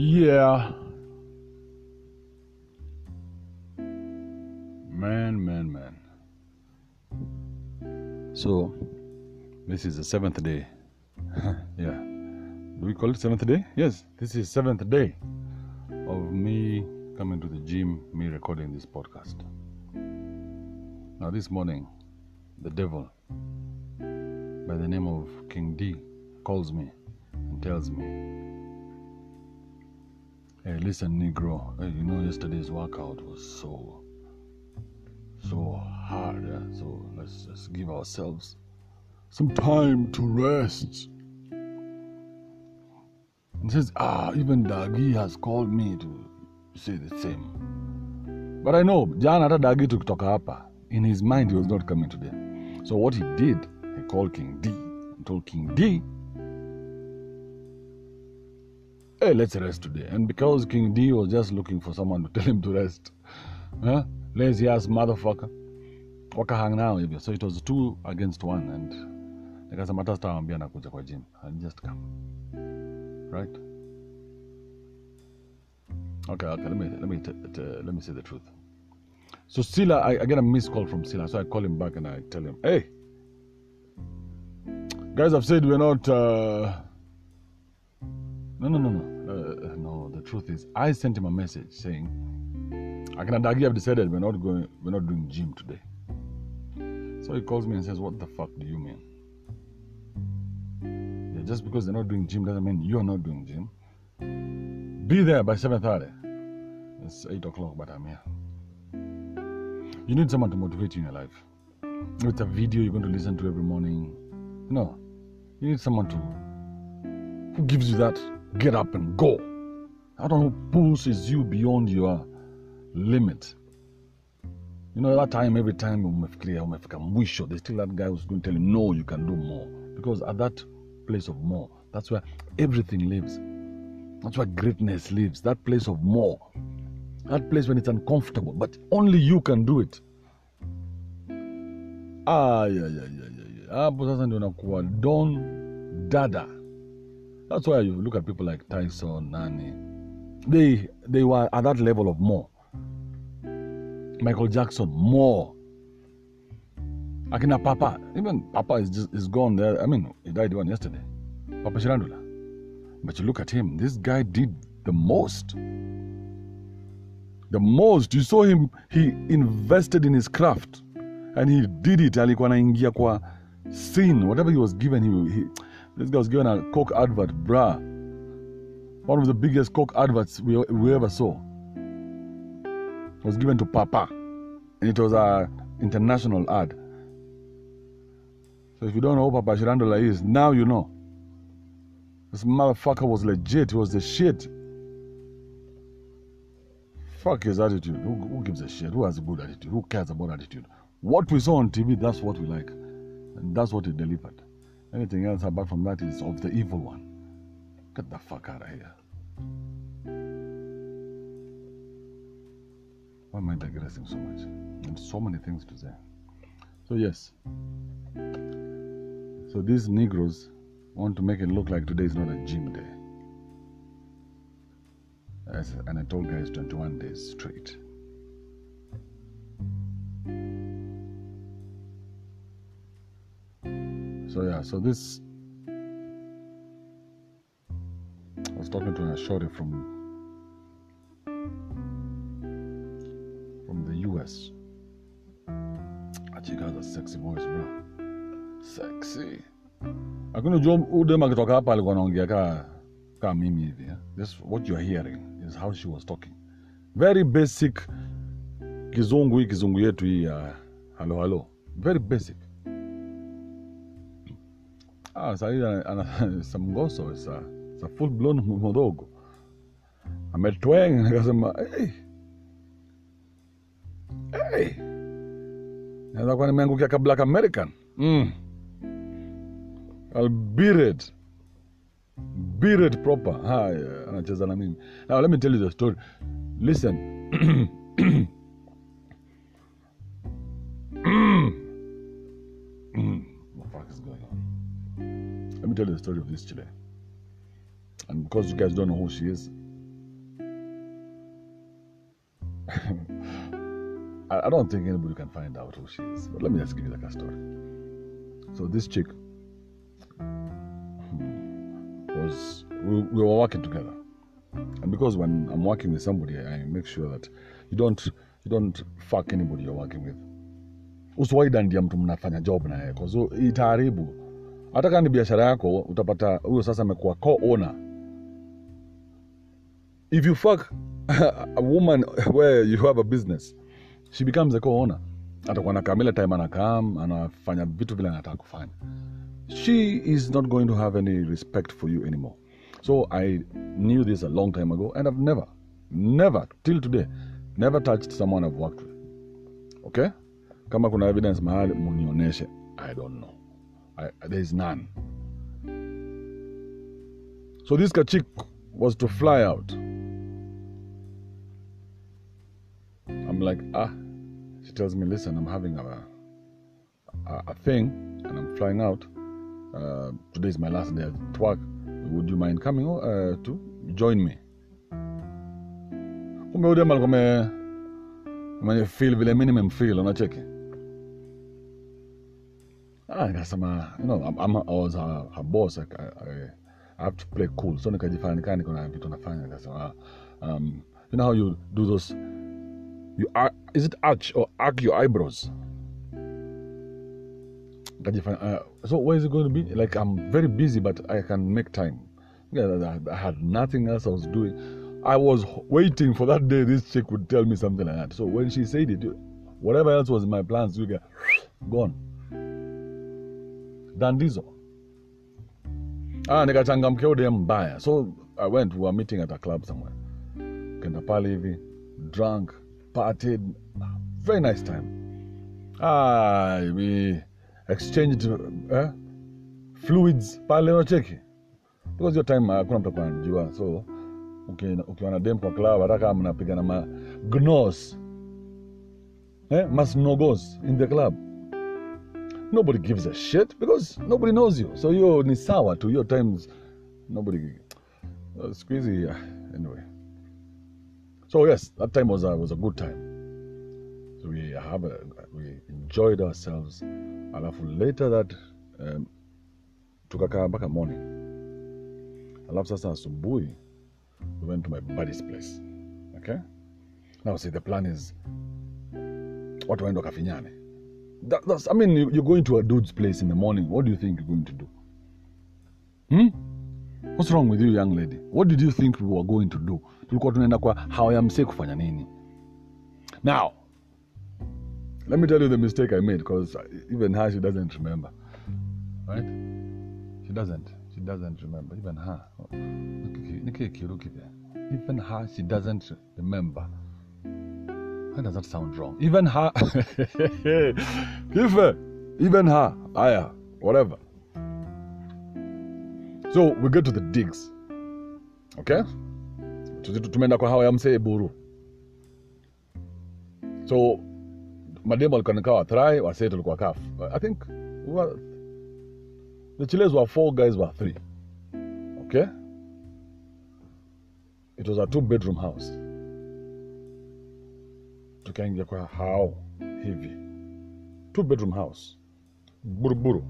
Yeah. Man. So, this is the seventh day. Yeah. Do we call it seventh day? Yes, this is seventh day of me coming to the gym, me recording this podcast. Now this morning, the devil, by the name of King D, calls me and tells me, "Hey, listen, Negro, you know yesterday's workout was so hard, yeah? So let's just give ourselves some time to rest." And says, even Dagi has called me to say the same. But I know, Janata Dagi took Toka hapa. In his mind, he was not coming today. So what he did, he called King D and told King D, "Hey, let's rest today." And because King D was just looking for someone to tell him to rest, huh? Lazy ass motherfucker. Waka hang now. So it was 2 against 1, and because I'm nakuja kwa gym, I'll just come. Right? Okay. Let me say the truth. So Sila, I get a missed call from Sila, so I call him back and I tell him, "Hey, guys, I've said we're not." No. The truth is, I sent him a message saying, "I've decided we're not doing gym today." So he calls me and says, "What the fuck do you mean? Yeah, just because they're not doing gym doesn't mean you're not doing gym. Be there by 7:30. It's 8:00, but I'm here. You need someone to motivate you in your life. It's a video you're going to listen to every morning. No, you need someone who gives you that get up and go. I don't know, pushes you beyond your limit. You know, that time, every time there's still that guy who's going to tell you, no, you can do more. Because at that place of more, that's where everything lives. That's where greatness lives, that place of more. That place when it's uncomfortable, but only you can do it. Don Dada. That's why you look at people like Tyson, Nani. They were at that level of more. Michael Jackson, more. Akina Papa. Even Papa is gone there. I mean, he died one yesterday. Papa Shirandula. But you look at him. This guy did the most. The most, you saw him, he invested in his craft and he did it. Alikuwa anaingia kwa scene, whatever he was given, this guy was given a Coke advert, brah. One of the biggest Coke adverts we ever saw was given to Papa. And it was an international ad. So if you don't know who Papa Shirandula is, now you know. This motherfucker was legit, he was the shit. Fuck his attitude. Who gives a shit? Who has a good attitude? Who cares about attitude? What we saw on TV, that's what we like. And that's what he delivered. Anything else apart from that is of the evil one. Get the fuck out of here. Why am I digressing so much? There's so many things to say. So yes. So these Negroes want to make it look like today is not a gym day. And I told guys 21 days straight. So this, I was talking to a shorty from the US. A chick has a sexy voice, bro. Sexy. I couldn't jump Udem akitoka hapa alikuwa anaongea kama mimi hivi. This what you are hearing. Is how she was talking. Very basic kizungu yetu hii hello. Very basic. Sahi samgoso it's a full blown modogo. Ametweng akasema hey. Naweza kuwa nimeangukia ka Black American. I'll beat it. Beat it proper. Now let me tell you the story. Listen. What the fuck is going on? Let me tell you the story of this chile. And because you guys don't know who she is, I don't think anybody can find out who she is, but let me just give you like a story. So this chick was, we were working together, and because when I'm working with somebody, I make sure that you don't fuck anybody you're working with. Usiwaida ndiye mtu mnafanya job na yeye, kwa sababu itaharibu. Hata kama ni biashara yako, utapata huyo sasa amekuwa co-owner. If you fuck a woman where you have a business, she becomes a co-owner. Atakuwa na kamila time anakam, anafanya vitu vile anataka kufanya. She is not going to have any respect for you anymore. So I knew this a long time ago, and I've never, till today, never touched someone I've worked with. Okay? Kama kuna evidence mahali munioneshe, I don't know. There is none. So this chick was to fly out. I'm like, she tells me, listen, I'm having a thing and I'm flying out. Today is my last day at work. Would you mind coming to join me? Kumbe ude malgome, mwenye feel vile minimum feel, unacheki. I was her boss. I have to play cool. So you know how you do those? Is it arch or arc your eyebrows? So where is it going to be? Like, I'm very busy, but I can make time. Yeah, I had nothing else I was doing. I was waiting for that day this chick would tell me something like that. So when she said it, whatever else was in my plans, you get gone. Dandizo. Nikachangamkia ude mbaya. So I went, we were meeting at a club somewhere. Kenda pale hivi, drunk, partied, very nice time. We exchanged fluids pale no cheki. Because your time hakuna mtu anajua. So ukiona dem kwa club hata kama mnapigana ma gnos. Mas no goes in the club. Nobody gives a shit because nobody knows you. So you're ni sawa to your times. Nobody. Squeezy. Anyway. So yes, that time was a good time. So we enjoyed ourselves. Alafu later that tukakaa mpaka morning. Alafu sasa asubuhi we went to my buddy's place. Okay. Now see, the plan is watu waende kafinyane. That's, I mean, you're going to a dude's place in the morning. What do you think you're going to do? What's wrong with you, young lady? What did you think we were going to do? Tulikuwa tunaenda kwa hawayamse kufanya nini? Now, let me tell you the mistake I made, because even her, she doesn't remember. Right? She doesn't remember. Even her. Even her, she doesn't remember. Why does that sound wrong? Even her, Aya, whatever. So we get to the digs. Okay? Tumeenda kwa hawa ya msee buru. So, mademo walikuwa nikaa wa try, wasee tulikuwa kafu. I think, the chiles were 4, guys were 3. Okay? It was a 2-bedroom house. Tukaingia kwa hao hivi, 2-bedroom house buruburu.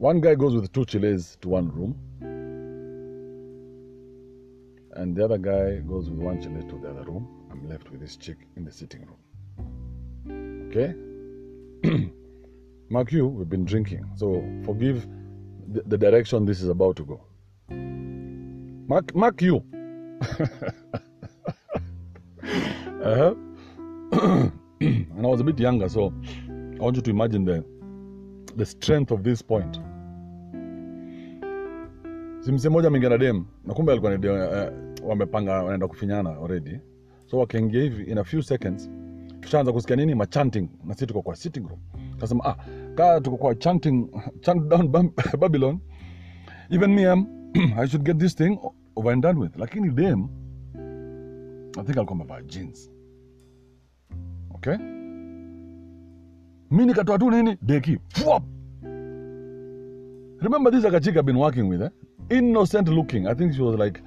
One guy goes with 2 chiles to one room, and the other guy goes with 1 chile to the other room. I'm left with this chick in the sitting room. Okay. Mark you, we've been drinking, so forgive the direction this is about to go. Mark you. And I was a bit younger, so I want you to imagine the strength of this point. Simse moja mingana dem, na kumbe alikuwa ni wamepanga wanaenda kufinyana already. So wakaingia hivi, in a few seconds, tushaanza kusikia nini? Machanting. Na sisi tuko kwa sitting room. Kasema, kaa tuko kwa chanting, chant down Babylon. Even me, I should get this thing over and done with. Lakini dem, I think I'll come about jeans. Okay? Mini katoa tu nini? Deki. Fwap! Remember this Akachika I've been working with, innocent looking. I think she was like,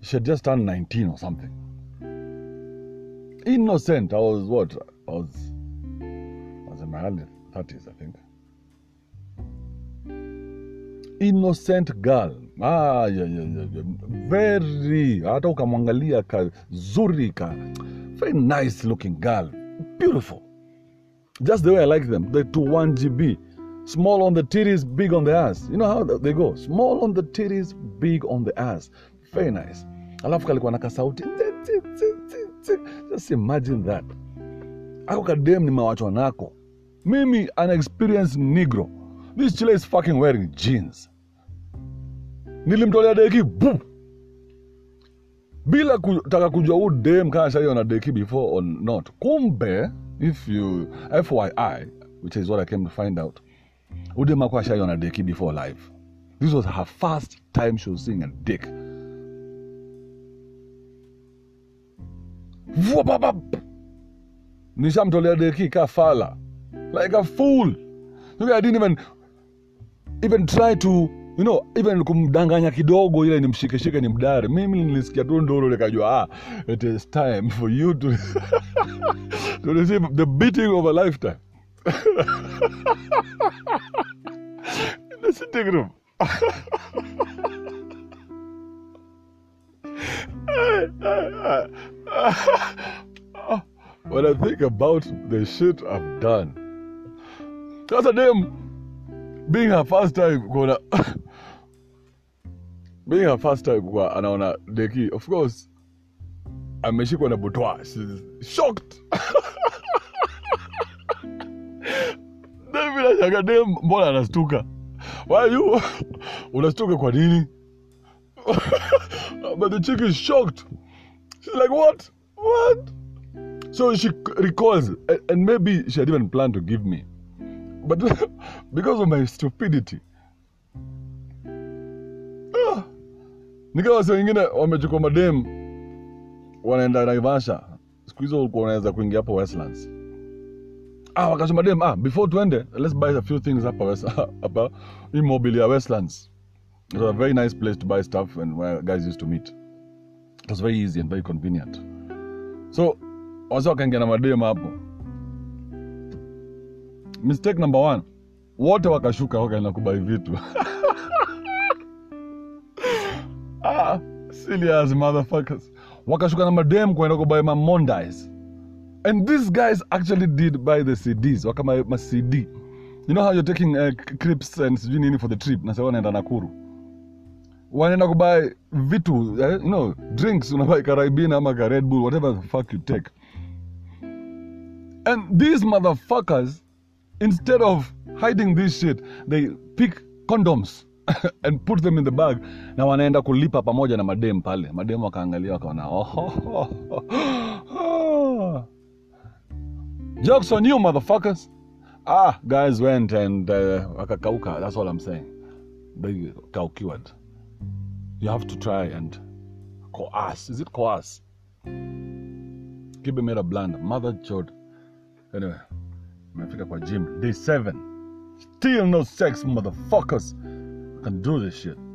she had just turned 19 or something. Innocent. I was in my early 30s, I think. Innocent girl. Yeah. Very, hata ukamwangalia kazuri ka, very nice looking girl. Beautiful. Just the way I like them. They're 21 GB. Small on the titties, big on the ass. You know how they go. Small on the titties, big on the ass. Very nice. Alafu kalikuwa na kasauti. Just imagine that. Ako kadem nimewachwa nako. Mimi, an experienced Negro. This chile is fucking wearing jeans. Nilimtolea deki, boom. Bila kutaka kujua u dem kana shayo na deki before or not. Kumbe, if you, FYI, which is what I came to find out, udem akuwa shayo na deki before live. This was her first time she was seeing a dick. Nishamtolea deki kafala. Like a fool. Look, I didn't even try to, you know, even kumdanganya kidogo ile nimshikeshike nimdare. Mimi nilisikia tu ndoro nikajua, it is time for you to to receive the beating of a lifetime. In the sitting room. When I think about the shit I've done, that's a damn, being her first time, anaona deki, of course, ameshikwa na butwa. She's shocked. David ashaka dem, mbona anastuka? Why you? Unastuka kwa nini? But the chick is shocked. She's like, what? What? So she recalls, and maybe she had even planned to give me. But because of my stupidity, nikawa wengine wamechukua madem wanaenda Naivasha. Siku hizo ulikuwa unaweza kuingia hapo Westlands. Wakasema madem, before tuende, let's buy a few things hapa Immobilia Westlands. It was a very nice place to buy stuff and where guys used to meet. It was very easy and very convenient. So, wazee wakaingia na madem hapo. Mistake number one. Wote wakashuka wakaenda kubai vitu. Silly ass motherfuckers. Wakashuka na madem kuenda kubai ma Mondays. And these guys actually did buy the CDs. Wakama ma CD. You know how you're taking crips and sijini for the trip. Nasa wanaenda Nakuru. Wanaenda kubai vitu. You know, drinks. Unabai Caribbean ama ka Red Bull. Whatever the fuck you take. And these motherfuckers, instead of hiding this shit, they pick condoms and put them in the bag. Na wanaenda kulipa pamoja na madem pale. Madem wakaangalia wakaona, oh. Jokes on you, motherfuckers. Guys went and wakakauka. That's all I'm saying. They kaukiwad. You have to try and coerce. Is it coerce? Kibe made a blunder. Mother chod. Anyway. Nimefika kwa gym. Day 7. Still no sex, motherfuckers. I can do this shit.